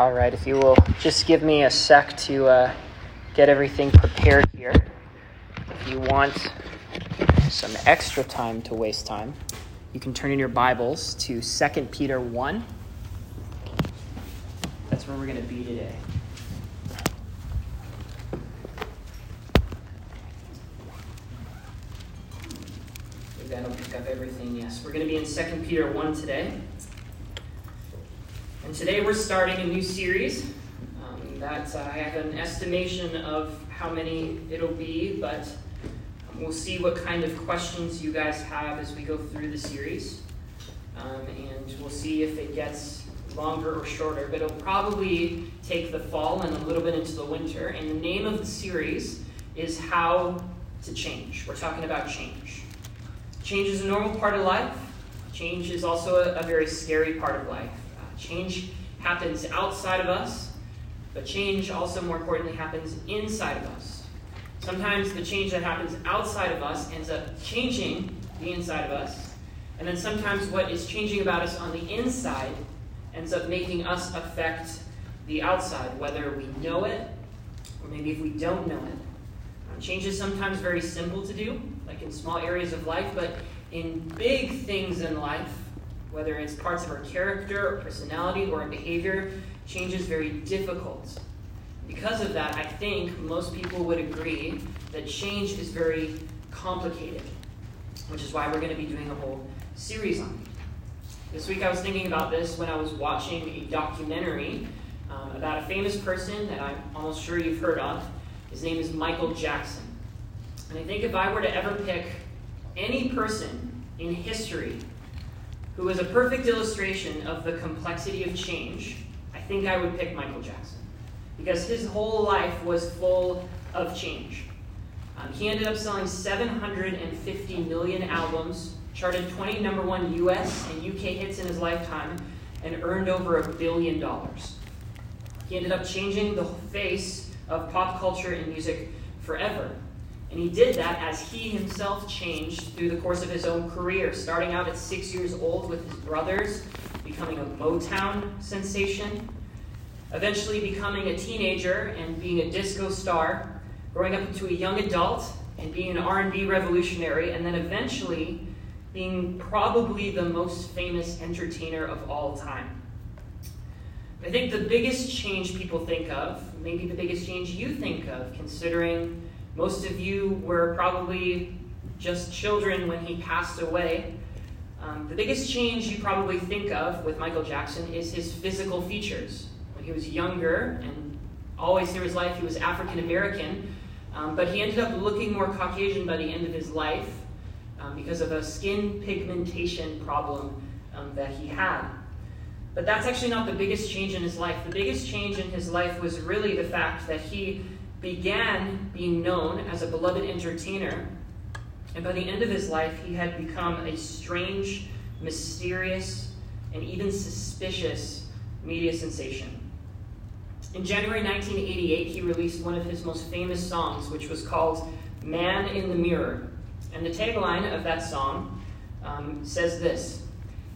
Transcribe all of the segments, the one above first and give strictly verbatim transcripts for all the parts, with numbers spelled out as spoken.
All right, if you will just give me a sec to uh, get everything prepared here. If you want some extra time to waste time, you can turn in your Bibles to Second Peter one. That's where we're going to be today. That'll pick up everything, yes. We're going to be in Second Peter one today. And today we're starting a new series. Um, that uh, I have an estimation of how many it'll be, but um, we'll see what kind of questions you guys have as we go through the series. Um, and we'll see if it gets longer or shorter, but it'll probably take the fall and a little bit into the winter. And the name of the series is How to Change. We're talking about change. Change is a normal part of life. Change is also a, a very scary part of life. Uh, change happens outside of us, but change also, more importantly, happens inside of us. Sometimes the change that happens outside of us ends up changing the inside of us, and then sometimes what is changing about us on the inside ends up making us affect the outside, whether we know it or maybe if we don't know it. Change is sometimes very simple to do, like in small areas of life, but in big things in life, whether it's parts of our character, or personality, or behavior, change is very difficult. Because of that, I think most people would agree that change is very complicated, which is why we're going to be doing a whole series on it. This week I was thinking about this when I was watching a documentary um, about a famous person that I'm almost sure you've heard of. His name is Michael Jackson. And I think if I were to ever pick any person in history who was a perfect illustration of the complexity of change, I think I would pick Michael Jackson. Because his whole life was full of change. Um, he ended up selling seven hundred fifty million albums, charted twenty number one U S and U K hits in his lifetime, and earned over a billion dollars. He ended up changing the face of pop culture and music forever. And he did that as he himself changed through the course of his own career, starting out at six years old with his brothers, becoming a Motown sensation, eventually becoming a teenager and being a disco star, growing up into a young adult and being an R and B revolutionary, and then eventually being probably the most famous entertainer of all time. I think the biggest change people think of, maybe the biggest change you think of, considering most of you were probably just children when he passed away, um, the biggest change you probably think of with Michael Jackson is his physical features. When he was younger, and always through his life, he was African American, um, but he ended up looking more Caucasian by the end of his life um, because of a skin pigmentation problem um, that he had. But that's actually not the biggest change in his life. The biggest change in his life was really the fact that he began being known as a beloved entertainer, and by the end of his life, he had become a strange, mysterious, and even suspicious media sensation. In January nineteen eighty-eight, he released one of his most famous songs, which was called Man in the Mirror. And the tagline of that song um, says this: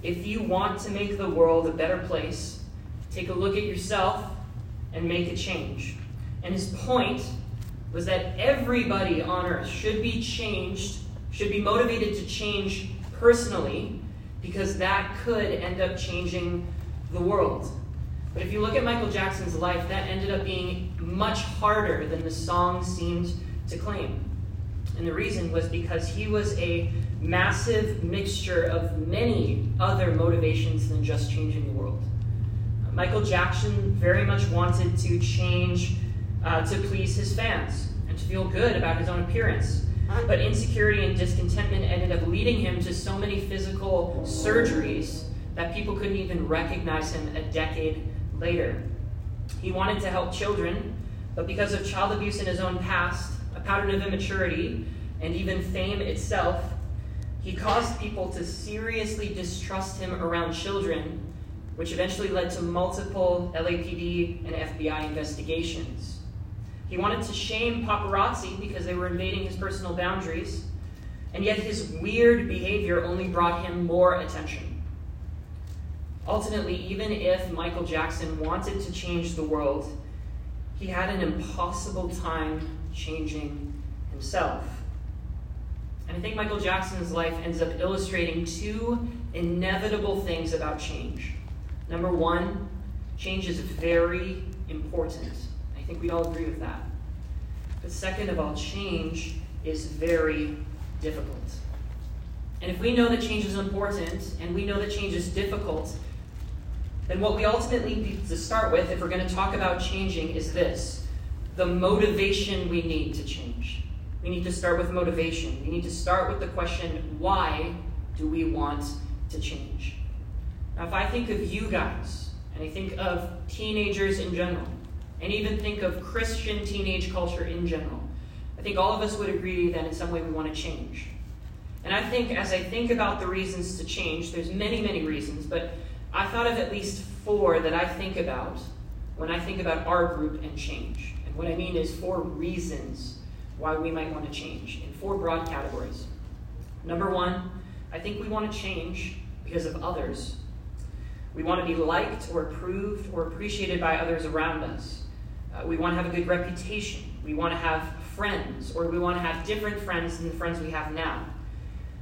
if you want to make the world a better place, take a look at yourself and make a change. And his point was that everybody on earth should be changed, should be motivated to change personally, because that could end up changing the world. But if you look at Michael Jackson's life, that ended up being much harder than the song seemed to claim. And the reason was because he was a massive mixture of many other motivations than just changing the world. Michael Jackson very much wanted to change uh, to please his fans and to feel good about his own appearance. But insecurity and discontentment ended up leading him to so many physical surgeries that people couldn't even recognize him a decade later. He wanted to help children, but because of child abuse in his own past, a pattern of immaturity, and even fame itself, he caused people to seriously distrust him around children, which eventually led to multiple L A P D and F B I investigations. He wanted to shame paparazzi because they were invading his personal boundaries, and yet his weird behavior only brought him more attention. Ultimately, even if Michael Jackson wanted to change the world, he had an impossible time changing himself. And I think Michael Jackson's life ends up illustrating two inevitable things about change. Number one, change is very important. I think we all agree with that. But second of all, change is very difficult. And if we know that change is important, and we know that change is difficult, then what we ultimately need to start with, if we're going to talk about changing, is this: the motivation we need to change. We need to start with motivation. We need to start with the question, why do we want to change? Now, if I think of you guys, and I think of teenagers in general, and even think of Christian teenage culture in general, I think all of us would agree that in some way we want to change. And I think, as I think about the reasons to change, there's many, many reasons, but I thought of at least four that I think about when I think about our group and change. And what I mean is four reasons why we might want to change in four broad categories. Number one, I think we want to change because of others. We want to be liked or approved or appreciated by others around us. Uh, we want to have a good reputation. We want to have friends, or we want to have different friends than the friends we have now.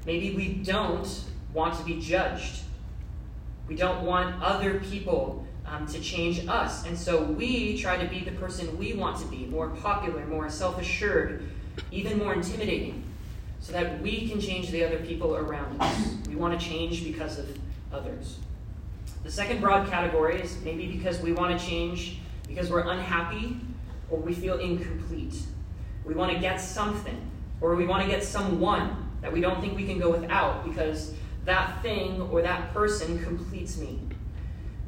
Maybe we don't want to be judged. We don't want other people um, to change us. And so we try to be the person we want to be, more popular, more self-assured, even more intimidating, so that we can change the other people around us. We want to change because of others. The second broad category is maybe because we want to change because we're unhappy or we feel incomplete. We want to get something, or we want to get someone that we don't think we can go without because that thing or that person completes me.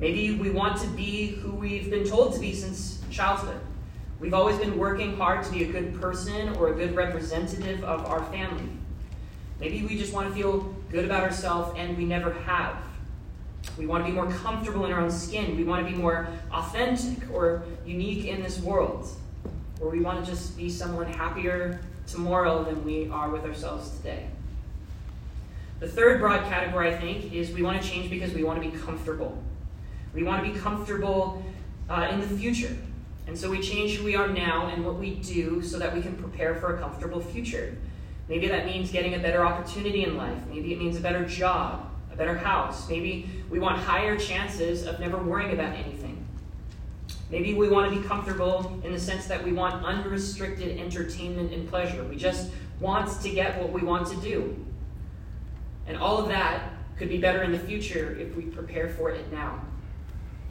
Maybe we want to be who we've been told to be since childhood. We've always been working hard to be a good person or a good representative of our family. Maybe we just want to feel good about ourselves, and we never have. We want to be more comfortable in our own skin. We want to be more authentic or unique in this world. Or we want to just be someone happier tomorrow than we are with ourselves today. The third broad category, I think, is we want to change because we want to be comfortable. We want to be comfortable uh, in the future. And so we change who we are now and what we do so that we can prepare for a comfortable future. Maybe that means getting a better opportunity in life. Maybe it means a better job, a better house. Maybe we want higher chances of never worrying about anything. Maybe we want to be comfortable in the sense that we want unrestricted entertainment and pleasure. We just want to get what we want to do. And all of that could be better in the future if we prepare for it now.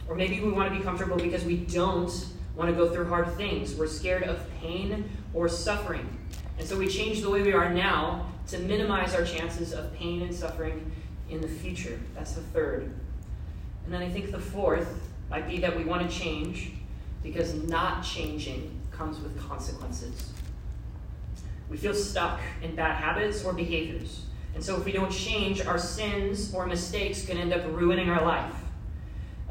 Or maybe we want to be comfortable because we don't want to go through hard things. We're scared of pain or suffering. And so we change the way we are now to minimize our chances of pain and suffering in the future. That's the third. And then I think the fourth might be that we want to change because not changing comes with consequences. We feel stuck in bad habits or behaviors. And so if we don't change, our sins or mistakes can end up ruining our life.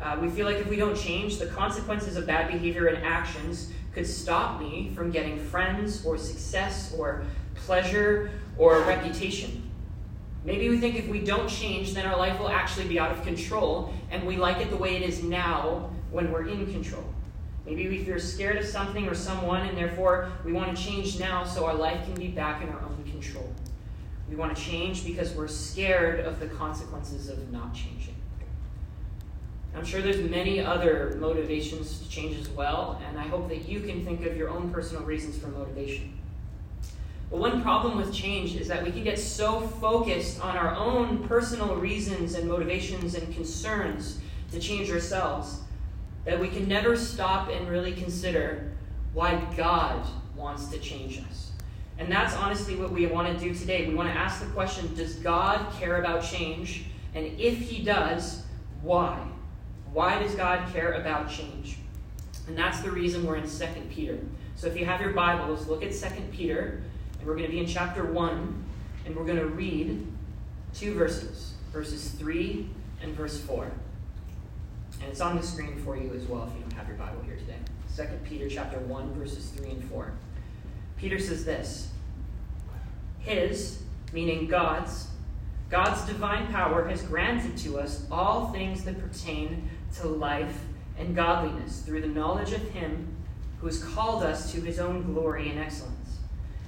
Uh, we feel like if we don't change, the consequences of bad behavior and actions could stop me from getting friends or success or pleasure or reputation. Maybe we think if we don't change, then our life will actually be out of control, and we like it the way it is now when we're in control. Maybe we feel scared of something or someone, and therefore we want to change now so our life can be back in our own control. We want to change because we're scared of the consequences of not changing. I'm sure there's many other motivations to change as well, and I hope that you can think of your own personal reasons for motivation. But one problem with change is that we can get so focused on our own personal reasons and motivations and concerns to change ourselves that we can never stop and really consider why God wants to change us. And that's honestly what we want to do today. We want to ask the question, does God care about change? And if he does, why? Why does God care about change? And that's the reason we're in Second Peter. So if you have your Bibles, look at Second Peter. And we're going to be in chapter one, and we're going to read two verses, verses three and verse four. And it's on the screen for you as well if you don't have your Bible here today. Second Peter chapter one, verses three and four. Peter says this: His, meaning God's, God's divine power has granted to us all things that pertain to life and godliness through the knowledge of him who has called us to his own glory and excellence,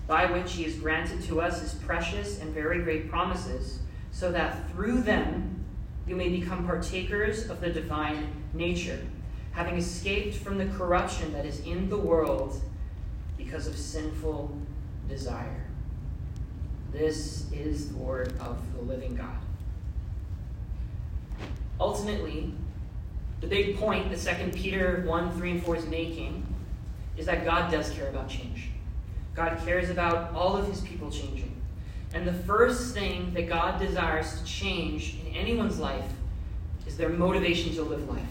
by which he has granted to us his precious and very great promises, so that through them you may become partakers of the divine nature, having escaped from the corruption that is in the world because of sinful desire. This is the word of the living God. Ultimately, the big point that Second Peter one, three, and four is making is that God does care about change. God cares about all of his people changing. And the first thing that God desires to change in anyone's life is their motivation to live life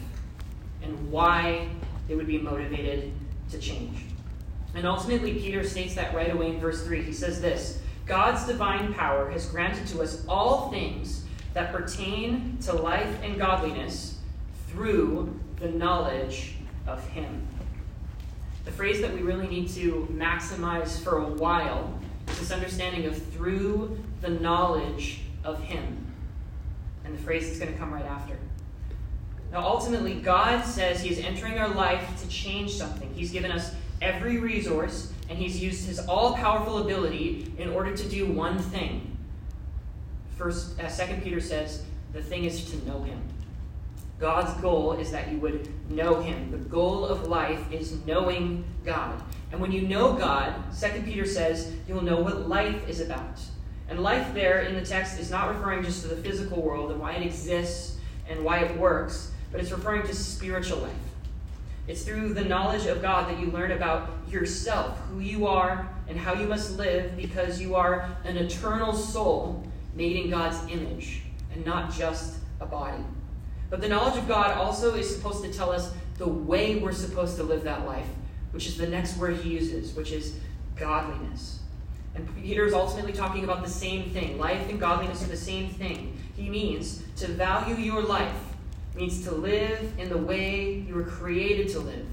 and why they would be motivated to change. And ultimately, Peter states that right away in verse three. He says this, God's divine power has granted to us all things that pertain to life and godliness through the knowledge of him. The phrase that we really need to maximize for a while is this understanding of through the knowledge of him. And the phrase that's going to come right after. Now, ultimately, God says he is entering our life to change something. He's given us every resource, and he's used his all-powerful ability in order to do one thing. First, uh, Second Peter says, the thing is to know him. God's goal is that you would know him. The goal of life is knowing God. And when you know God, Second Peter says, you'll know what life is about. And life there in the text is not referring just to the physical world and why it exists and why it works, but it's referring to spiritual life. It's through the knowledge of God that you learn about yourself, who you are, and how you must live, because you are an eternal soul made in God's image and not just a body. But the knowledge of God also is supposed to tell us the way we're supposed to live that life, which is the next word he uses, which is godliness. And Peter is ultimately talking about the same thing. Life and godliness are the same thing. He means to value your life. Means to live in the way you were created to live,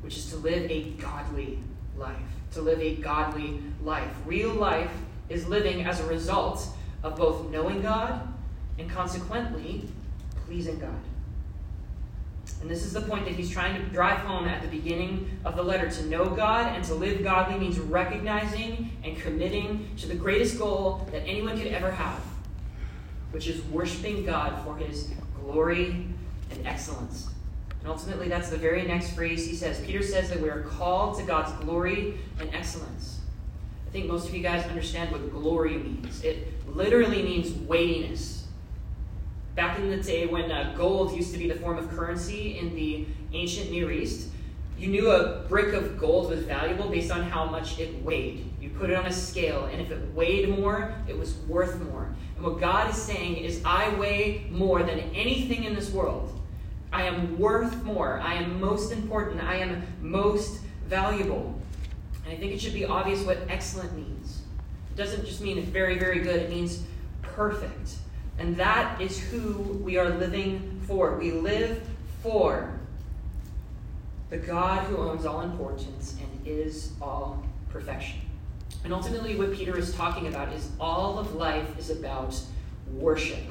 which is to live a godly life. To live a godly life. Real life is living as a result of both knowing God and consequently pleasing God. And this is the point that he's trying to drive home at the beginning of the letter. To know God and to live godly means recognizing and committing to the greatest goal that anyone could ever have, which is worshiping God for his glory and excellence. And ultimately, that's the very next phrase he says. Peter says that we are called to God's glory and excellence. I think most of you guys understand what glory means. It literally means weightiness. Back in the day when uh, gold used to be the form of currency in the ancient Near East, you knew a brick of gold was valuable based on how much it weighed. You put it on a scale, and if it weighed more, it was worth more. And what God is saying is, I weigh more than anything in this world. I am worth more. I am most important. I am most valuable. And I think it should be obvious what excellent means. It doesn't just mean it's very, very good. It means perfect. And that is who we are living for. We live for the God who owns all importance and is all perfection. And ultimately what Peter is talking about is all of life is about worship.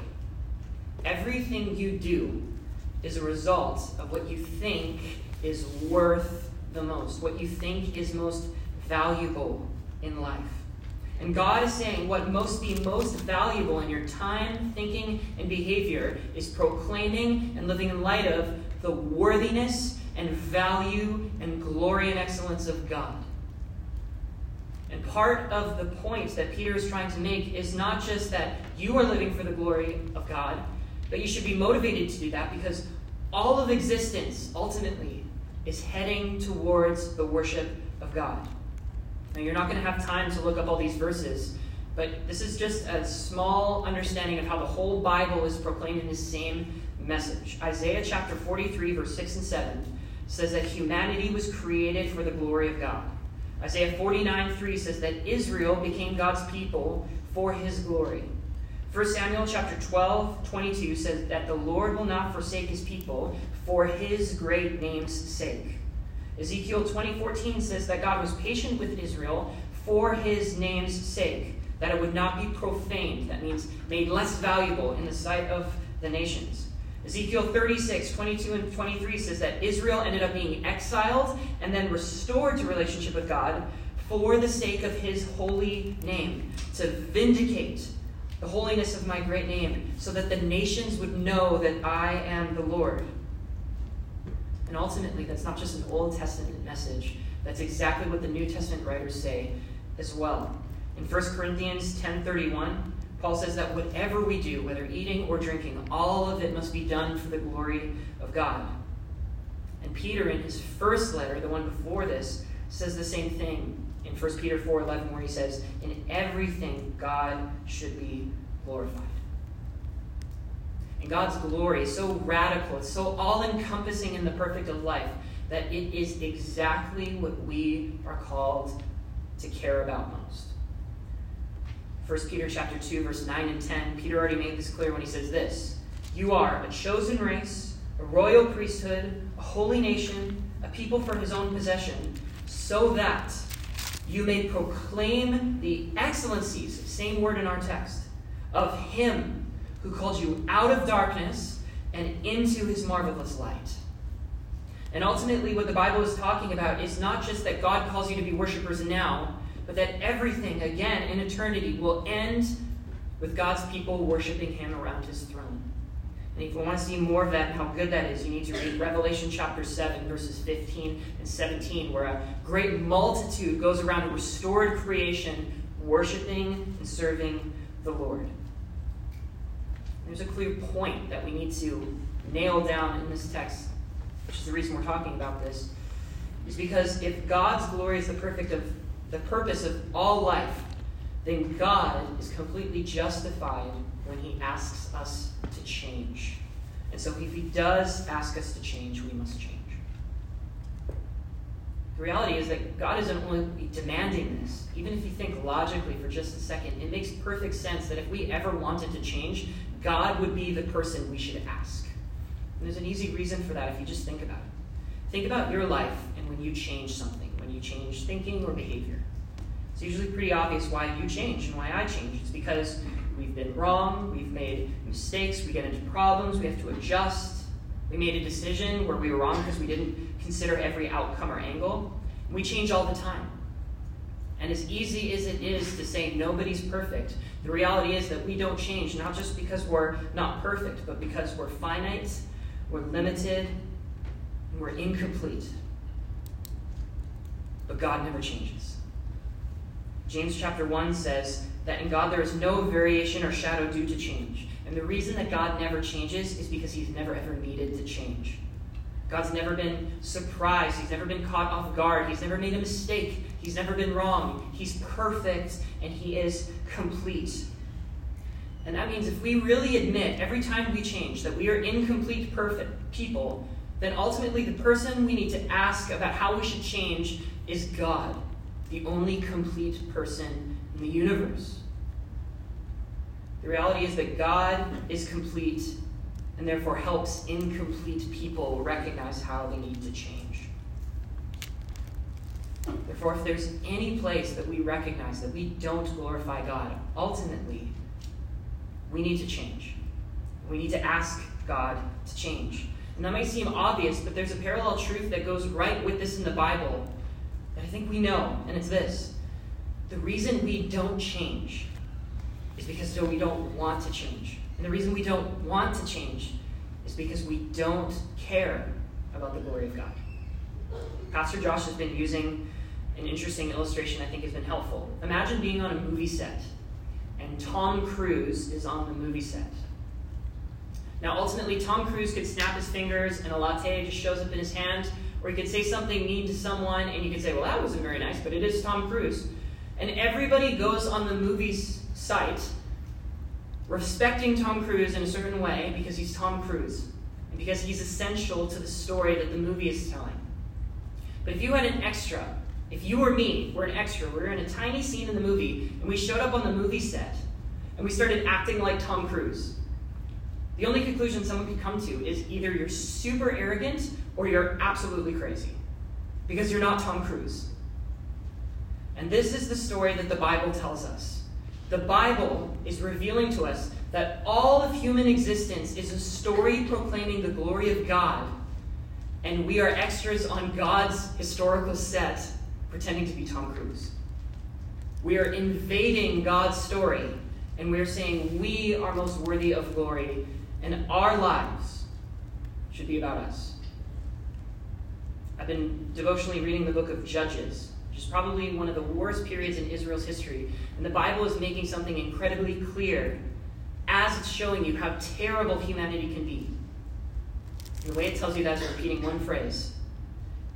Everything you do is a result of what you think is worth the most, what you think is most valuable in life. And God is saying what must be most valuable in your time, thinking, and behavior is proclaiming and living in light of the worthiness and value and glory and excellence of God. And part of the point that Peter is trying to make is not just that you are living for the glory of God, but you should be motivated to do that because all of existence, ultimately, is heading towards the worship of God. Now, you're not going to have time to look up all these verses, but this is just a small understanding of how the whole Bible is proclaimed in the same message. Isaiah chapter forty-three, verse six and seven. Says that humanity was created for the glory of God. Isaiah forty-nine, three says that Israel became God's people for his glory. First Samuel chapter twelve, twenty-two says that the Lord will not forsake his people for his great name's sake. Ezekiel twenty, fourteen says that God was patient with Israel for his name's sake. that it would not be profaned. That means made less valuable in the sight of the nations. Ezekiel thirty-six, twenty-two and twenty-three says that Israel ended up being exiled and then restored to relationship with God for the sake of his holy name, to vindicate the holiness of my great name, so that the nations would know that I am the Lord. And ultimately, that's not just an Old Testament message. That's exactly what the New Testament writers say as well. In First Corinthians ten thirty-one, Paul says that whatever we do, whether eating or drinking, all of it must be done for the glory of God. And Peter, in his first letter, the one before this, says the same thing in First Peter four eleven, where he says, in everything God should be glorified. And God's glory is so radical, it's so all-encompassing in the perfect of life, that it is exactly what we are called to care about most. First Peter chapter two, verse nine and ten, Peter already made this clear when he says this: you are a chosen race, a royal priesthood, a holy nation, a people for his own possession, so that you may proclaim the excellencies, same word in our text, of him who called you out of darkness and into his marvelous light. And ultimately, what the Bible is talking about is not just that God calls you to be worshipers now, but that everything, again, in eternity will end with God's people worshiping him around his throne. And if you want to see more of that and how good that is, you need to read Revelation chapter seven, verses fifteen and seventeen, where a great multitude goes around a restored creation, worshiping and serving the Lord. There's a clear point that we need to nail down in this text, which is the reason we're talking about this, is because if God's glory is the perfect of the purpose of all life, then God is completely justified when he asks us to change. And so if he does ask us to change, we must change. The reality is that God isn't only demanding this. Even if you think logically for just a second, it makes perfect sense that if we ever wanted to change, God would be the person we should ask. And there's an easy reason for that if you just think about it. Think about your life and when you change something, when you change thinking or behavior. It's usually pretty obvious why you change and why I change. It's because we've been wrong, we've made mistakes, we get into problems, we have to adjust. We made a decision where we were wrong because we didn't consider every outcome or angle. We change all the time. And as easy as it is to say nobody's perfect, the reality is that we don't change, not just because we're not perfect, but because we're finite, we're limited, and we're incomplete. But God never changes. James chapter one says that in God there is no variation or shadow due to change. And the reason that God never changes is because he's never ever needed to change. God's never been surprised. He's never been caught off guard. He's never made a mistake. He's never been wrong. He's perfect, and he is complete. And that means if we really admit every time we change that we are incomplete perfect people, then ultimately the person we need to ask about how we should change is God, the only complete person in the universe. The reality is that God is complete and therefore helps incomplete people recognize how they need to change. Therefore, if there's any place that we recognize that we don't glorify God, ultimately, we need to change. We need to ask God to change. And that might seem obvious, but there's a parallel truth that goes right with this in the Bible that I think we know, and it's this. The reason we don't change is because we don't want to change. And the reason we don't want to change is because we don't care about the glory of God. Pastor Josh has been using an interesting illustration I think has been helpful. Imagine being on a movie set, and Tom Cruise is on the movie set. Now, ultimately, Tom Cruise could snap his fingers, and a latte just shows up in his hand, or he could say something mean to someone, and you could say, well, that wasn't very nice, but it is Tom Cruise. And everybody goes on the movie's site respecting Tom Cruise in a certain way because he's Tom Cruise and because he's essential to the story that the movie is telling. But if you had an extra, if you or me were an extra, we were in a tiny scene in the movie, and we showed up on the movie set, and we started acting like Tom Cruise, the only conclusion someone could come to is either you're super arrogant or you're absolutely crazy, because you're not Tom Cruise. And this is the story that the Bible tells us. The Bible is revealing to us that all of human existence is a story proclaiming the glory of God, and we are extras on God's historical set, pretending to be Tom Cruise. We are invading God's story, and we are saying we are most worthy of glory, and our lives should be about us. I've been devotionally reading the book of Judges, which is probably one of the worst periods in Israel's history. And the Bible is making something incredibly clear as it's showing you how terrible humanity can be. And the way it tells you that is repeating one phrase.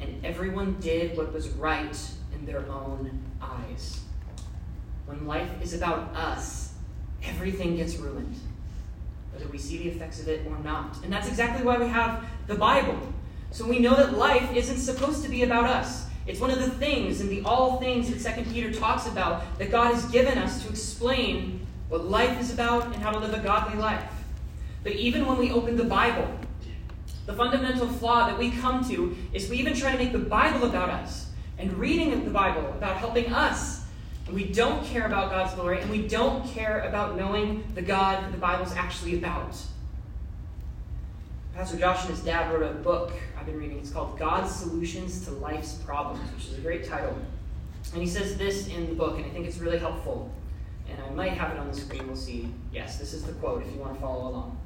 And everyone did what was right in their own eyes. When life is about us, everything gets ruined, whether we see the effects of it or not. And that's exactly why we have the Bible. So we know that life isn't supposed to be about us. It's one of the things in the all things that Second Peter talks about that God has given us to explain what life is about and how to live a godly life. But even when we open the Bible, the fundamental flaw that we come to is we even try to make the Bible about us and reading the Bible about helping us. And we don't care about God's glory, and we don't care about knowing the God that the Bible's actually about. Pastor Josh and his dad wrote a book I've been reading. It's called God's Solutions to Life's Problems, which is a great title. And he says this in the book, and I think it's really helpful. And I might have it on the screen. We'll see. Yes, this is the quote if you want to follow along.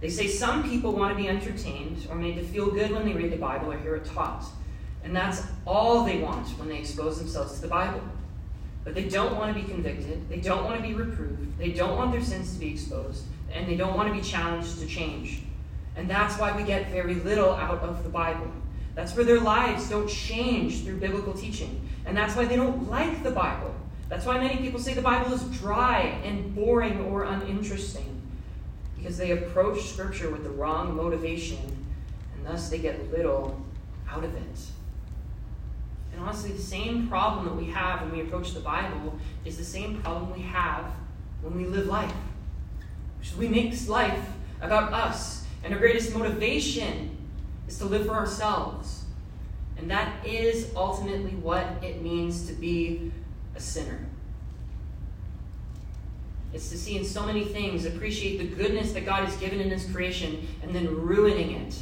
They say some people want to be entertained or made to feel good when they read the Bible or hear it taught. And that's all they want when they expose themselves to the Bible. But they don't want to be convicted. They don't want to be reproved. They don't want their sins to be exposed. And they don't want to be challenged to change. And that's why we get very little out of the Bible. That's where their lives don't change through biblical teaching. And that's why they don't like the Bible. That's why many people say the Bible is dry and boring or uninteresting, because they approach Scripture with the wrong motivation, and thus they get little out of it. And honestly, the same problem that we have when we approach the Bible is the same problem we have when we live life. Which is we make life about us. And our greatest motivation is to live for ourselves. And that is ultimately what it means to be a sinner. It's to see in so many things, appreciate the goodness that God has given in His creation, and then ruining it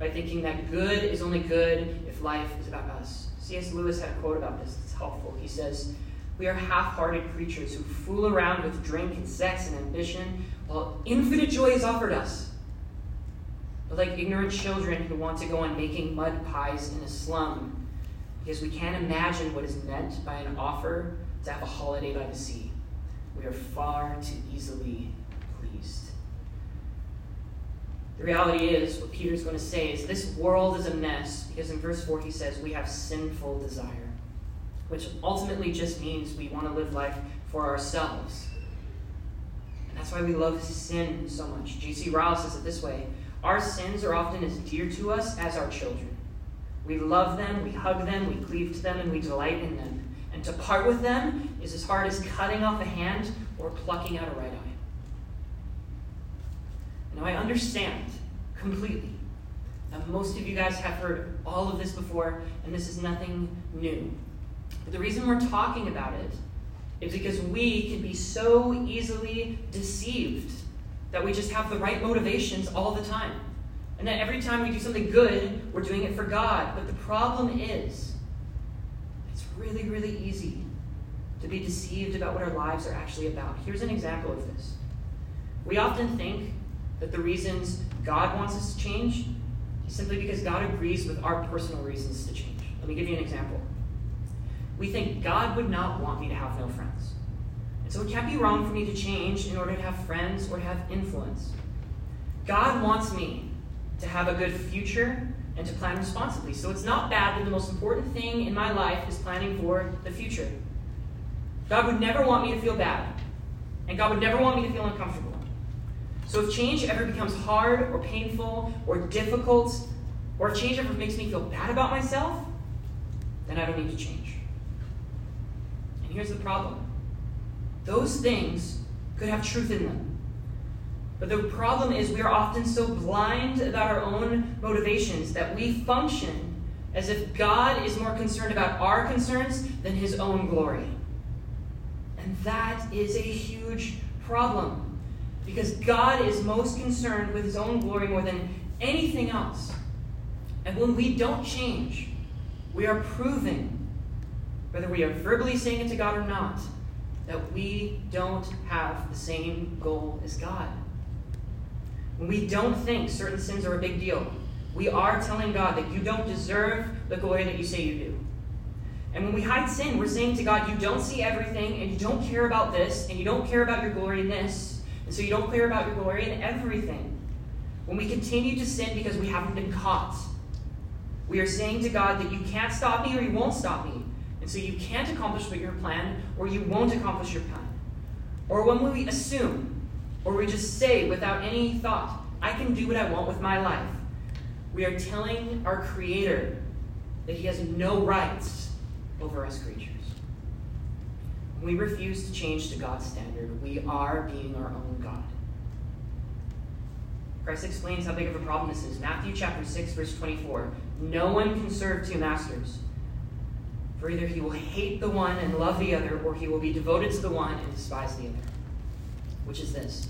by thinking that good is only good if life is about us. C S Lewis had a quote about this that's helpful. He says, "We are half-hearted creatures who fool around with drink and sex and ambition while infinite joy is offered us. But like ignorant children who want to go on making mud pies in a slum, because we can't imagine what is meant by an offer to have a holiday by the sea. We are far too easily pleased." The reality is, what Peter's going to say is, this world is a mess, because in verse four he says, we have sinful desire, which ultimately just means we want to live life for ourselves. That's why we love sin so much. G C Ryle says it this way: our sins are often as dear to us as our children. We love them, we hug them, we cleave to them, and we delight in them. And to part with them is as hard as cutting off a hand or plucking out a right eye. Now I understand completely that most of you guys have heard all of this before, and this is nothing new. But the reason we're talking about it, it's because we can be so easily deceived that we just have the right motivations all the time. And that every time we do something good, we're doing it for God. But the problem is, it's really, really easy to be deceived about what our lives are actually about. Here's an example of this. We often think that the reasons God wants us to change is simply because God agrees with our personal reasons to change. Let me give you an example. We think God would not want me to have no friends. And so it can't be wrong for me to change in order to have friends or to have influence. God wants me to have a good future and to plan responsibly. So it's not bad that the most important thing in my life is planning for the future. God would never want me to feel bad. And God would never want me to feel uncomfortable. So if change ever becomes hard or painful or difficult, or if change ever makes me feel bad about myself, then I don't need to change. Here's the problem. Those things could have truth in them. But the problem is we are often so blind about our own motivations that we function as if God is more concerned about our concerns than His own glory. And And that is a huge problem, because God is most concerned with his own glory more than anything else. And when we don't change, we are proving, whether we are verbally saying it to God or not, that we don't have the same goal as God. When we don't think certain sins are a big deal, we are telling God that you don't deserve the glory that you say you do. And when we hide sin, we're saying to God, you don't see everything, and you don't care about this, and you don't care about your glory in this, and so you don't care about your glory in everything. When we continue to sin because we haven't been caught, we are saying to God that you can't stop me or you won't stop me, and so you can't accomplish your plan or you won't accomplish your plan. Or when we assume, or we just say without any thought, I can do what I want with my life, we are telling our Creator that he has no rights over us creatures. When we refuse to change to God's standard, we are being our own God. Christ explains how big of a problem this is. Matthew chapter six, verse twenty-four. No one can serve two masters. For either he will hate the one and love the other, or he will be devoted to the one and despise the other. Which is this: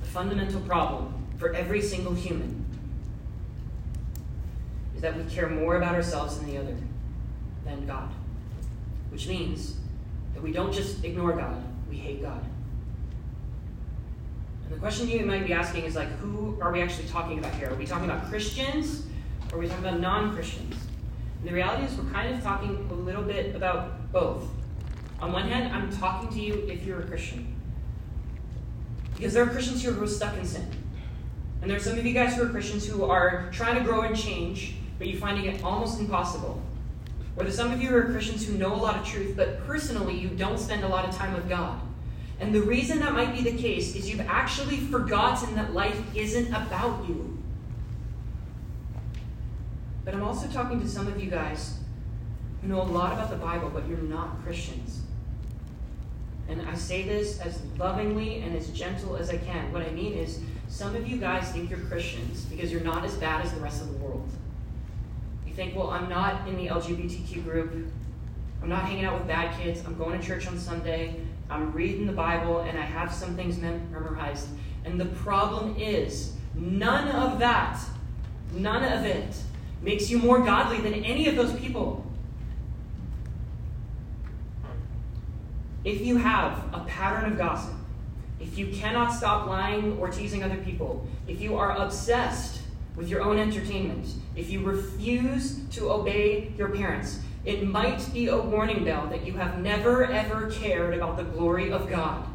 the fundamental problem for every single human is that we care more about ourselves than the other, than God. Which means that we don't just ignore God, we hate God. And the question you might be asking is, like, who are we actually talking about here? Are we talking about Christians, or are we talking about non-Christians? And the reality is we're kind of talking a little bit about both. On one hand, I'm talking to you if you're a Christian, because there are Christians here who are stuck in sin. And there are some of you guys who are Christians who are trying to grow and change, but you're finding it almost impossible. Or there's some of you who are Christians who know a lot of truth, but personally you don't spend a lot of time with God. And the reason that might be the case is you've actually forgotten that life isn't about you. But I'm also talking to some of you guys who know a lot about the Bible, but you're not Christians. And I say this as lovingly and as gentle as I can. What I mean is, some of you guys think you're Christians because you're not as bad as the rest of the world. You think, well, I'm not in the L G B T Q group. I'm not hanging out with bad kids. I'm going to church on Sunday. I'm reading the Bible, and I have some things memorized. And the problem is, none of that, none of it, makes you more godly than any of those people. If you have a pattern of gossip, if you cannot stop lying or teasing other people, if you are obsessed with your own entertainment, if you refuse to obey your parents, it might be a warning bell that you have never, ever cared about the glory of God.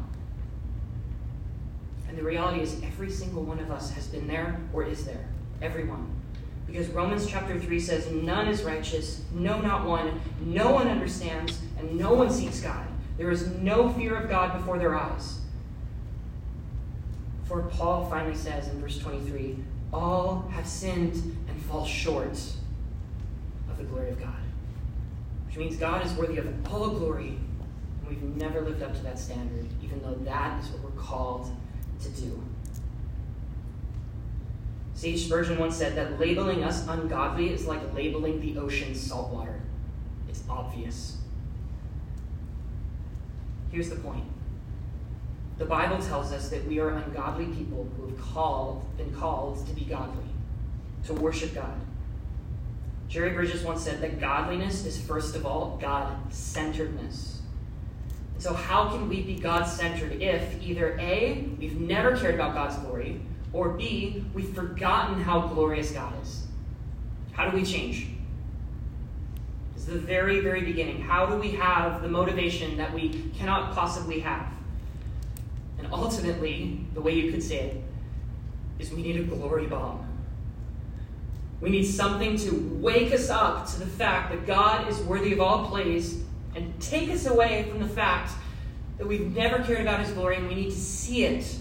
And the reality is, every single one of us has been there or is there. Everyone. Because Romans chapter three says, none is righteous, no, not one. No one understands, and no one seeks God. There is no fear of God before their eyes. For Paul finally says in verse twenty-three, all have sinned and fall short of the glory of God. Which means God is worthy of all glory, and we've never lived up to that standard, even though that is what we're called to do. C H Spurgeon once said that labeling us ungodly is like labeling the ocean saltwater. It's obvious. Here's the point. The Bible tells us that we are ungodly people who have called, been called to be godly, to worship God. Jerry Bridges once said that godliness is, first of all, God-centeredness. And so how can we be God-centered if either A, we've never cared about God's glory, or B, we've forgotten how glorious God is? How do we change? It's the very, very beginning. How do we have the motivation that we cannot possibly have? And ultimately, the way you could say it is, we need a glory bomb. We need something to wake us up to the fact that God is worthy of all praise, and take us away from the fact that we've never cared about his glory, and we need to see it.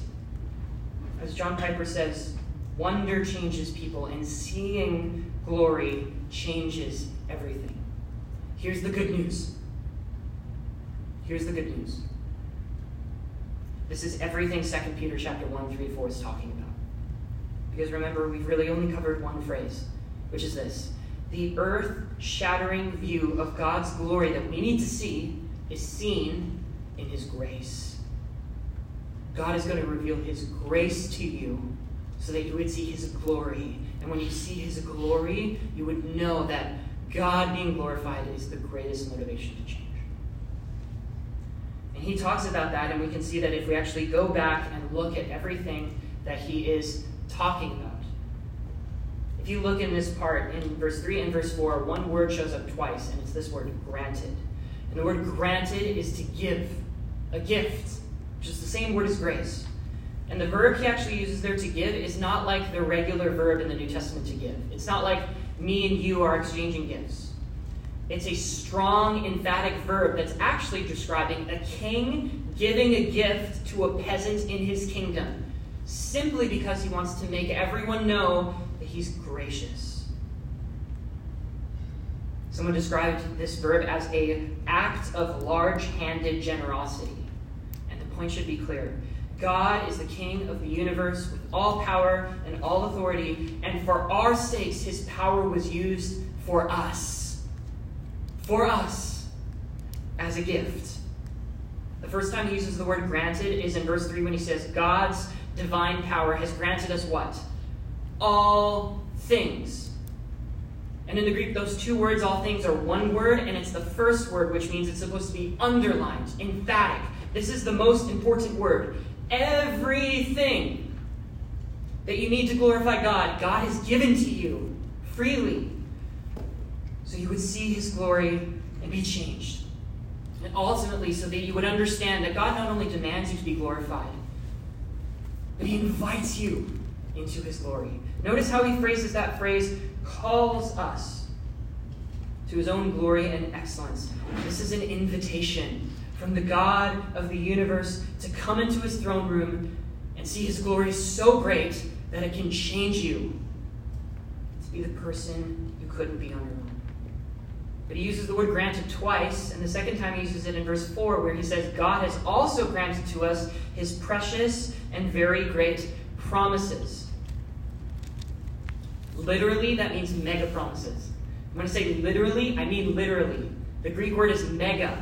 As John Piper says, wonder changes people, and seeing glory changes everything. Here's the good news. Here's the good news. This is everything Second Peter chapter one, three, four is talking about. Because remember, we've really only covered one phrase, which is this: the earth-shattering view of God's glory that we need to see is seen in his grace. God is going to reveal his grace to you so that you would see his glory. And when you see his glory, you would know that God being glorified is the greatest motivation to change. And he talks about that, and we can see that if we actually go back and look at everything that he is talking about. If you look in this part, in verse three and verse four, one word shows up twice, and it's this word, granted. And the word granted is to give, a gift, which is the same word as grace. And the verb he actually uses there, to give, is not like the regular verb in the New Testament, to give. It's not like me and you are exchanging gifts. It's a strong, emphatic verb that's actually describing a king giving a gift to a peasant in his kingdom, simply because he wants to make everyone know that he's gracious. Someone described this verb as an act of large-handed generosity. And the point should be clear. God is the king of the universe with all power and all authority, and for our sakes, his power was used for us. For us, as a gift. The first time he uses the word granted is in verse three when he says, God's divine power has granted us what? All things. And in the Greek, those two words, all things, are one word, and it's the first word, which means it's supposed to be underlined, emphatic. This is the most important word. Everything that you need to glorify God, God has given to you freely. So you would see his glory and be changed. And ultimately, so that you would understand that God not only demands you to be glorified, but he invites you into his glory. Notice how he phrases that phrase, calls us to his own glory and excellence. This is an invitation from the God of the universe to come into his throne room and see his glory so great that it can change you to be the person you couldn't be on your own. But he uses the word granted twice, and the second time he uses it in verse four, where he says, God has also granted to us his precious and very great promises. Literally, that means mega promises. When I say literally, I mean literally. The Greek word is mega,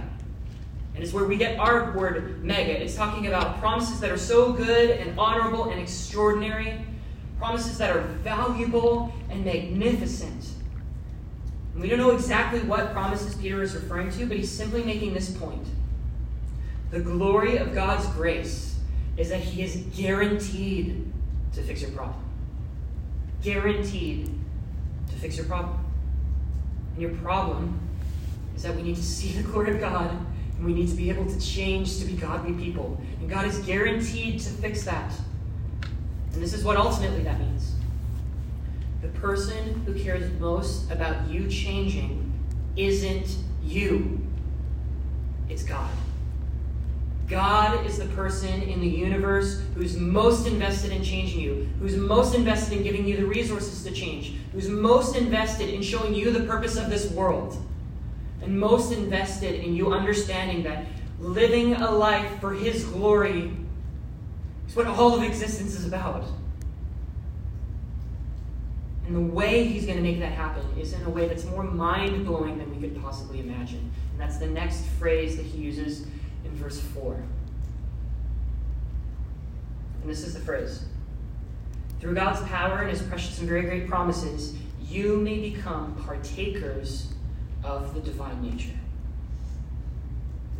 and it's where we get our word mega. It's talking about promises that are so good and honorable and extraordinary, promises that are valuable and magnificent. We don't know exactly what promises Peter is referring to, but he's simply making this point. The glory of God's grace is that he is guaranteed to fix your problem. Guaranteed to fix your problem. And your problem is that we need to see the glory of God, and we need to be able to change to be godly people. And God is guaranteed to fix that. And this is what ultimately that means. The person who cares most about you changing isn't you. It's God. God is the person in the universe who's most invested in changing you, who's most invested in giving you the resources to change, who's most invested in showing you the purpose of this world, and most invested in you understanding that living a life for his glory is what all of existence is about. And the way he's going to make that happen is in a way that's more mind-blowing than we could possibly imagine. And that's the next phrase that he uses in verse four. And this is the phrase. Through God's power and his precious and very great promises, you may become partakers of the divine nature.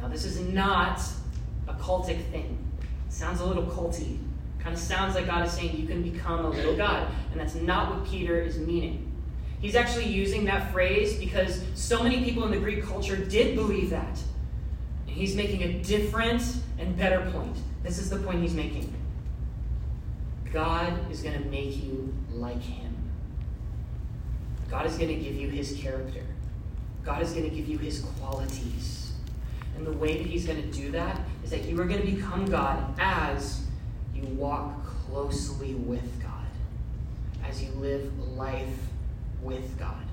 Now, this is not a cultic thing. It sounds a little culty. Kind of sounds like God is saying you can become a little God. And that's not what Peter is meaning. He's actually using that phrase because so many people in the Greek culture did believe that. And he's making a different and better point. This is the point he's making. God is going to make you like him. God is going to give you his character. God is going to give you his qualities. And the way that he's going to do that is that you are going to become God as you walk closely with God, as you live life with God.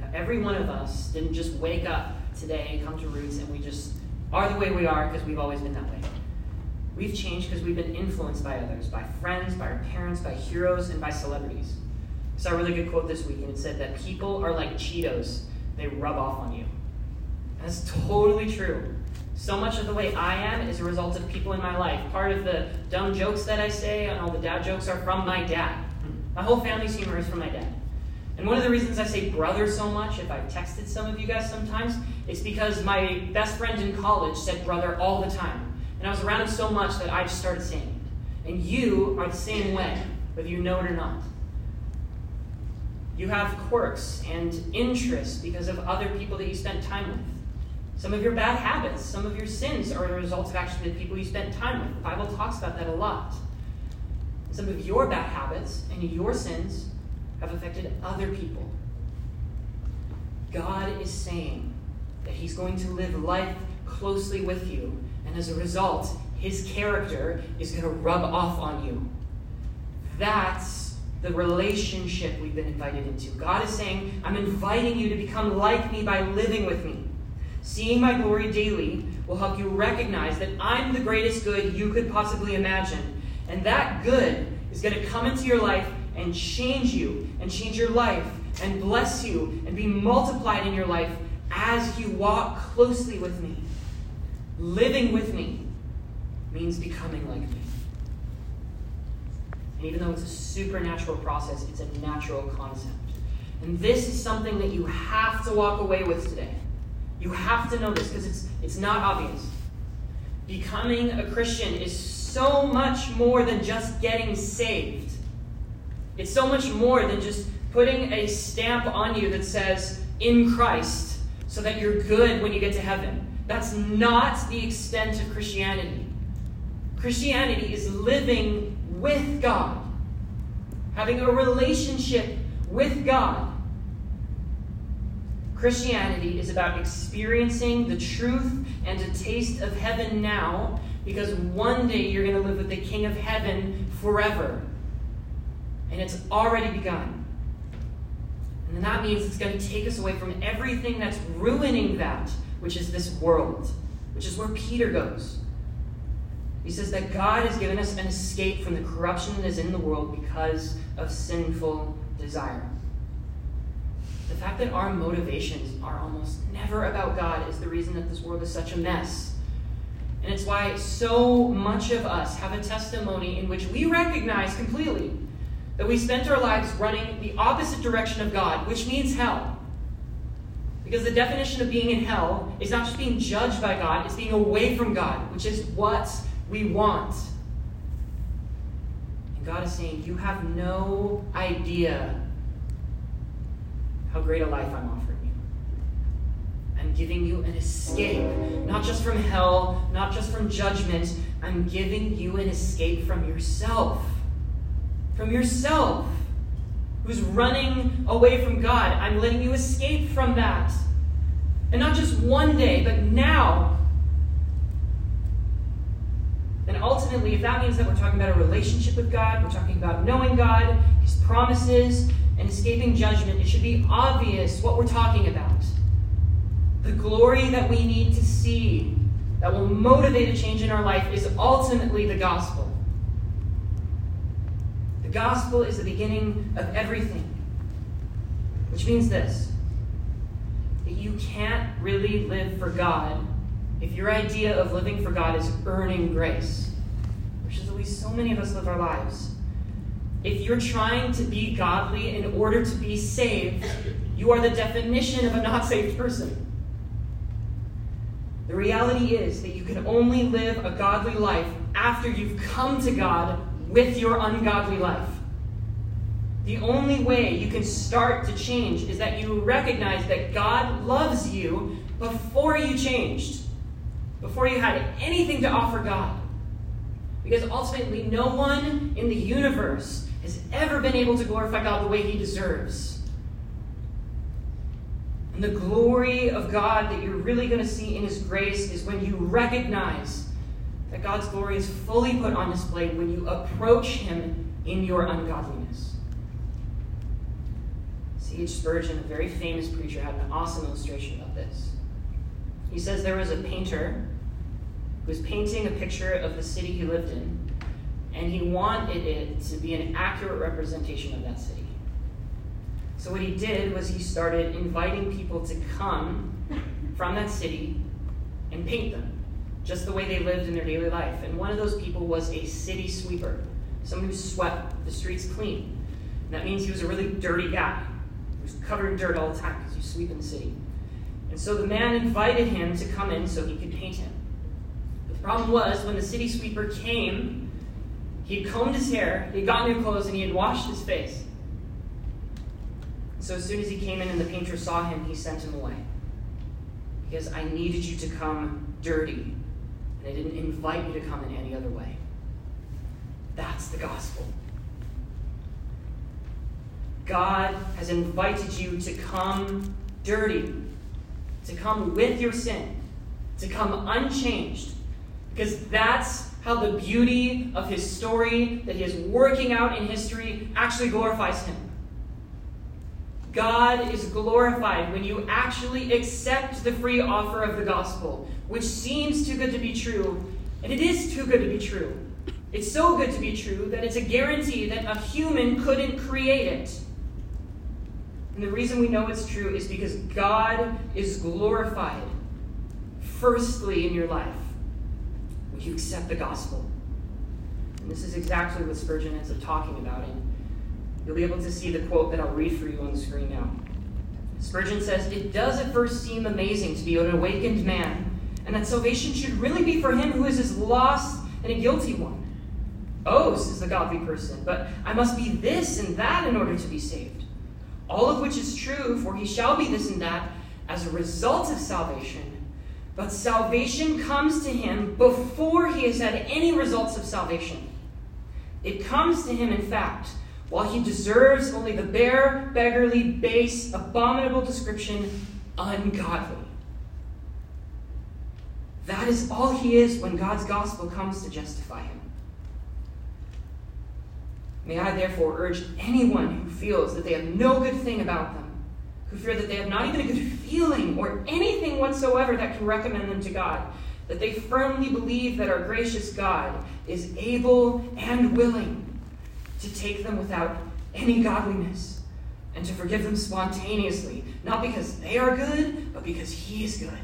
Now, every one of us didn't just wake up today and come to Roots and we just are the way we are because we've always been that way. We've changed because we've been influenced by others, by friends, by our parents, by heroes, and by celebrities. I saw a really good quote this week, and it said that people are like Cheetos. They rub off on you. That's totally true. So much of the way I am is a result of people in my life. Part of the dumb jokes that I say and all the dad jokes are from my dad. My whole family's humor is from my dad. And one of the reasons I say brother so much, if I've texted some of you guys sometimes, it's because my best friend in college said brother all the time. And I was around him so much that I just started saying it. And you are the same way, whether you know it or not. You have quirks and interests because of other people that you spent time with. Some of your bad habits, some of your sins are the results of actually the people you spent time with. The Bible talks about that a lot. Some of your bad habits and your sins have affected other people. God is saying that he's going to live life closely with you, and as a result, his character is going to rub off on you. That's the relationship we've been invited into. God is saying, I'm inviting you to become like me by living with me. Seeing my glory daily will help you recognize that I'm the greatest good you could possibly imagine. And that good is going to come into your life and change you and change your life and bless you and be multiplied in your life as you walk closely with me. Living with me means becoming like me. And even though it's a supernatural process, it's a natural concept. And this is something that you have to walk away with today. You have to know this because it's it's not obvious. Becoming a Christian is so much more than just getting saved. It's so much more than just putting a stamp on you that says, in Christ, so that you're good when you get to heaven. That's not the extent of Christianity. Christianity is living with God, having a relationship with God. Christianity is about experiencing the truth and a taste of heaven now, because one day you're going to live with the King of Heaven forever. And it's already begun. And that means it's going to take us away from everything that's ruining that, which is this world, which is where Peter goes. He says that God has given us an escape from the corruption that is in the world because of sinful desire. The fact that our motivations are almost never about God is the reason that this world is such a mess. And it's why so much of us have a testimony in which we recognize completely that we spent our lives running the opposite direction of God, which means hell. Because the definition of being in hell is not just being judged by God, it's being away from God, which is what we want. And God is saying, you have no idea how great a life I'm offering you. I'm giving you an escape, not just from hell, not just from judgment. I'm giving you an escape from yourself. From yourself, who's running away from God. I'm letting you escape from that. And not just one day, but now. And ultimately, if that means that we're talking about a relationship with God, we're talking about knowing God, his promises, and escaping judgment, it should be obvious what we're talking about. The glory that we need to see that will motivate a change in our life is ultimately the gospel. The gospel is the beginning of everything, which means this, that you can't really live for God if your idea of living for God is earning grace, which is the way so many of us live our lives. If you're trying to be godly in order to be saved, you are the definition of a not saved person. The reality is that you can only live a godly life after you've come to God with your ungodly life. The only way you can start to change is that you recognize that God loves you before you changed, before you had anything to offer God. Because ultimately, no one in the universe has ever been able to glorify God the way he deserves. And the glory of God that you're really going to see in his grace is when you recognize that God's glory is fully put on display when you approach him in your ungodliness. C H Spurgeon, a very famous preacher, had an awesome illustration of this. He says there was a painter who was painting a picture of the city he lived in, and he wanted it to be an accurate representation of that city. So what he did was he started inviting people to come from that city and paint them just the way they lived in their daily life. And one of those people was a city sweeper, someone who swept the streets clean. And that means he was a really dirty guy. He was covered in dirt all the time because you sweep in the city. And so the man invited him to come in so he could paint him. But the problem was, when the city sweeper came, he had combed his hair, he had gotten new clothes, and he had washed his face. So as soon as he came in and the painter saw him, he sent him away. Because I needed you to come dirty, and I didn't invite you to come in any other way. That's the gospel. God has invited you to come dirty, to come with your sin, to come unchanged, because that's how the beauty of his story that he is working out in history actually glorifies him. God is glorified when you actually accept the free offer of the gospel, which seems too good to be true, and it is too good to be true. It's so good to be true that it's a guarantee that a human couldn't create it. And the reason we know it's true is because God is glorified firstly in your life when you accept the gospel. And this is exactly what Spurgeon ends up talking about. And you'll be able to see the quote that I'll read for you on the screen now. Spurgeon says, "It does at first seem amazing to be an awakened man, and that salvation should really be for him who is as lost and a guilty one. Oh, says the godly person, but I must be this and that in order to be saved. All of which is true, for he shall be this and that as a result of salvation. But salvation comes to him before he has had any results of salvation. It comes to him, in fact, while he deserves only the bare, beggarly, base, abominable description, ungodly. That is all he is when God's gospel comes to justify him. May I therefore urge anyone who feels that they have no good thing about them, who fear that they have not even a good feeling or anything whatsoever that can recommend them to God, that they firmly believe that our gracious God is able and willing to take them without any godliness and to forgive them spontaneously, not because they are good, but because he is good.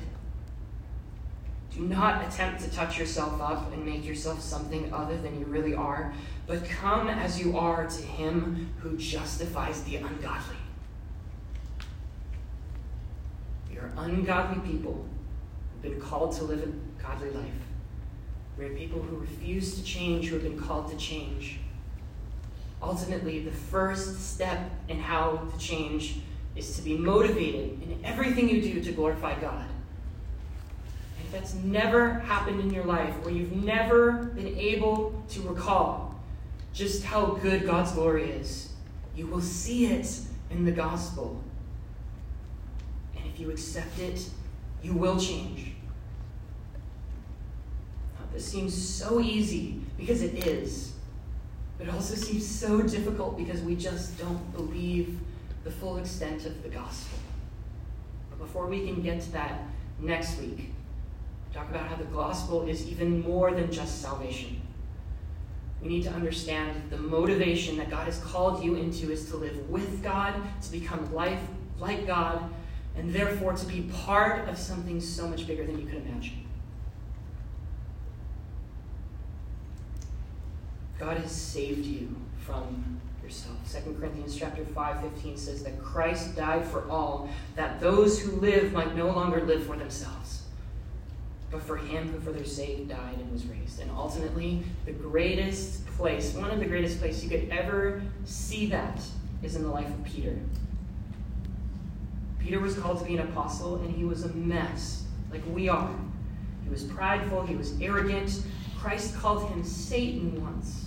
Do not attempt to touch yourself up and make yourself something other than you really are, but come as you are to him who justifies the ungodly." We are ungodly people who have been called to live a godly life. We are people who refuse to change, who have been called to change. Ultimately, the first step in how to change is to be motivated in everything you do to glorify God. If that's never happened in your life, or you've never been able to recall just how good God's glory is, you will see it in the gospel. And if you accept it, you will change. Now, this seems so easy because it is, but it also seems so difficult because we just don't believe the full extent of the gospel. But before we can get to that next week, talk about how the gospel is even more than just salvation. We need to understand that the motivation that God has called you into is to live with God, to become life like God, and therefore to be part of something so much bigger than you could imagine. God has saved you from yourself. Second Corinthians chapter five fifteen says that Christ died for all, that those who live might no longer live for themselves, but for him who for their sake died and was raised. And ultimately, the greatest place, one of the greatest places you could ever see that is in the life of Peter. Peter was called to be an apostle, and he was a mess, like we are. He was prideful, he was arrogant. Christ called him Satan once.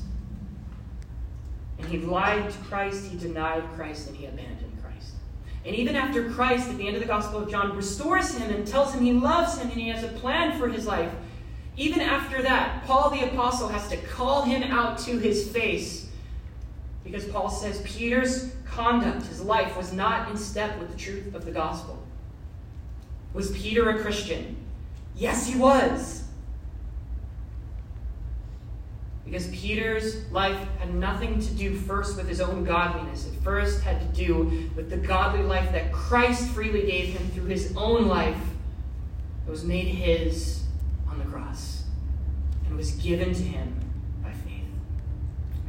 And he lied to Christ, he denied Christ, and he abandoned Christ. And even after Christ, at the end of the Gospel of John, restores him and tells him he loves him and he has a plan for his life, even after that, Paul the Apostle has to call him out to his face, because Paul says Peter's conduct, his life, was not in step with the truth of the gospel. Was Peter a Christian? Yes, he was. Because Peter's life had nothing to do first with his own godliness. It first had to do with the godly life that Christ freely gave him through his own life It was made his on the cross and was given to him by faith.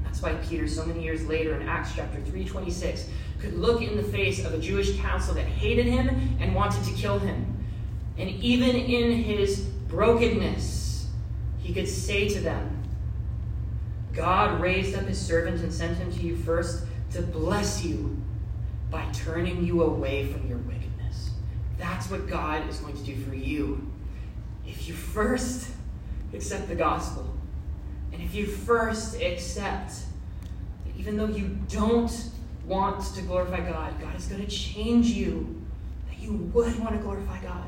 That's why Peter, so many years later in Acts chapter three twenty-six, could look in the face of a Jewish council that hated him and wanted to kill him. And even in his brokenness, he could say to them, God raised up his servant and sent him to you first to bless you by turning you away from your wickedness. That's what God is going to do for you. If you first accept the gospel, and if you first accept that even though you don't want to glorify God, God is going to change you, that you would want to glorify God.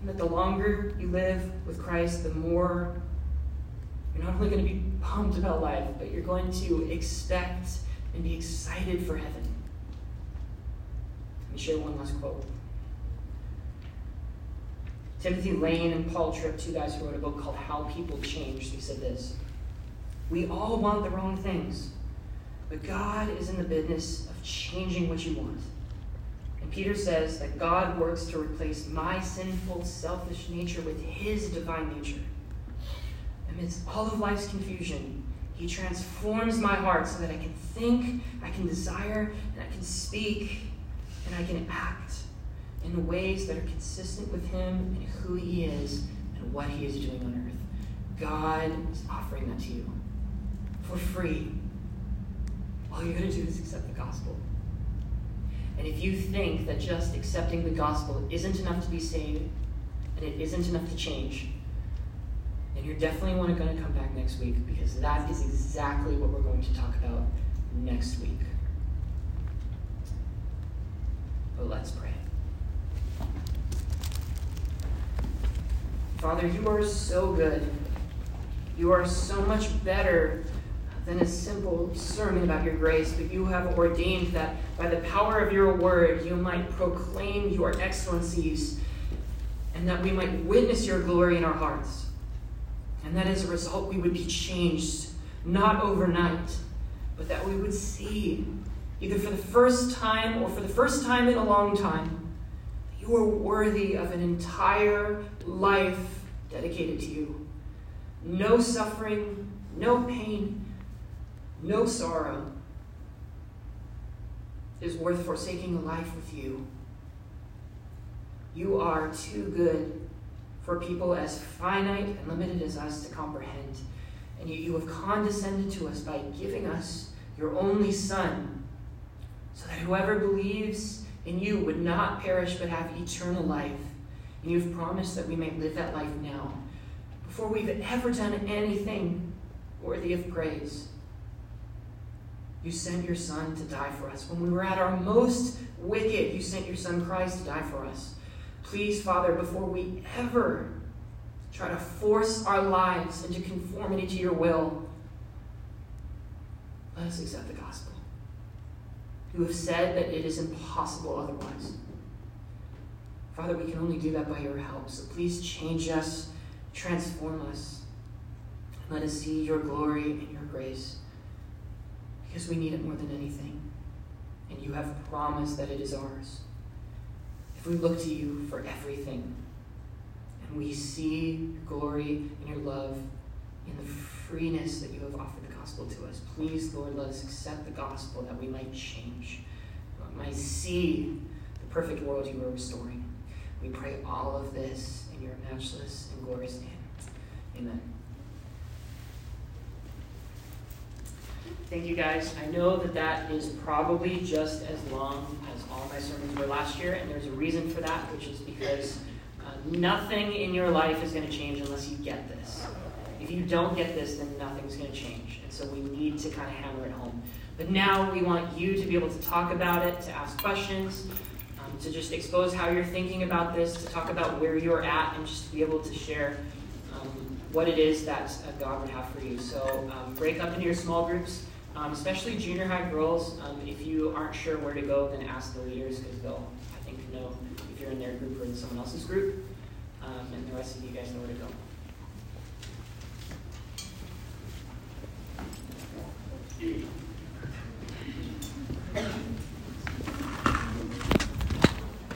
And that the longer you live with Christ, the more you're not only going to be pumped about life, but you're going to expect and be excited for heaven. Let me share one last quote. Timothy Lane and Paul Tripp, two guys who wrote a book called How People Change, they said this: we all want the wrong things, but God is in the business of changing what you want. And Peter says that God works to replace my sinful, selfish nature with his divine nature. Amidst all of life's confusion, he transforms my heart so that I can think, I can desire, and I can speak, and I can act in ways that are consistent with him and who he is and what he is doing on earth. God is offering that to you for free. All you're going to do is accept the gospel. And if you think that just accepting the gospel isn't enough to be saved, and it isn't enough to change, then you're definitely going to come back next week, because that is exactly what we're going to talk about next week. But let's pray. Father, you are so good. You are so much better than a simple sermon about your grace, but you have ordained that by the power of your word, you might proclaim your excellencies, and that we might witness your glory in our hearts. And that as a result, we would be changed, not overnight, but that we would see, either for the first time or for the first time in a long time, that you are worthy of an entire life dedicated to you. No suffering, no pain, no sorrow is worth forsaking a life with you. You are too good for people as finite and limited as us to comprehend. And you, you have condescended to us by giving us your only Son, so that whoever believes in you would not perish but have eternal life. And you have promised that we may live that life now, before we've ever done anything worthy of praise. You sent your Son to die for us. When we were at our most wicked, you sent your Son Christ to die for us. Please, Father, before we ever try to force our lives into conformity to your will, let us accept the gospel. You have said that it is impossible otherwise. Father, we can only do that by your help. So please change us, transform us, and let us see your glory and your grace, because we need it more than anything, and you have promised that it is ours. If we look to you for everything, and we see your glory and your love in the freeness that you have offered the gospel to us, please, Lord, let us accept the gospel that we might change, that we might see the perfect world you are restoring. We pray all of this in your matchless and glorious name. Amen. Thank you guys. I know that that is probably just as long as all my sermons were last year, and there's a reason for that, which is because uh, nothing in your life is going to change unless you get this. If you don't get this, then nothing's going to change, and so we need to kind of hammer it home. But now we want you to be able to talk about it, to ask questions, um, to just expose how you're thinking about this, to talk about where you're at, and just to be able to share um, what it is that uh, God would have for you. So um, break up into your small groups. Um, especially junior high girls, um, if you aren't sure where to go, then ask the leaders, because they'll, I think, know if you're in their group or in someone else's group. Um, and the rest of you guys know where to go. Thank you.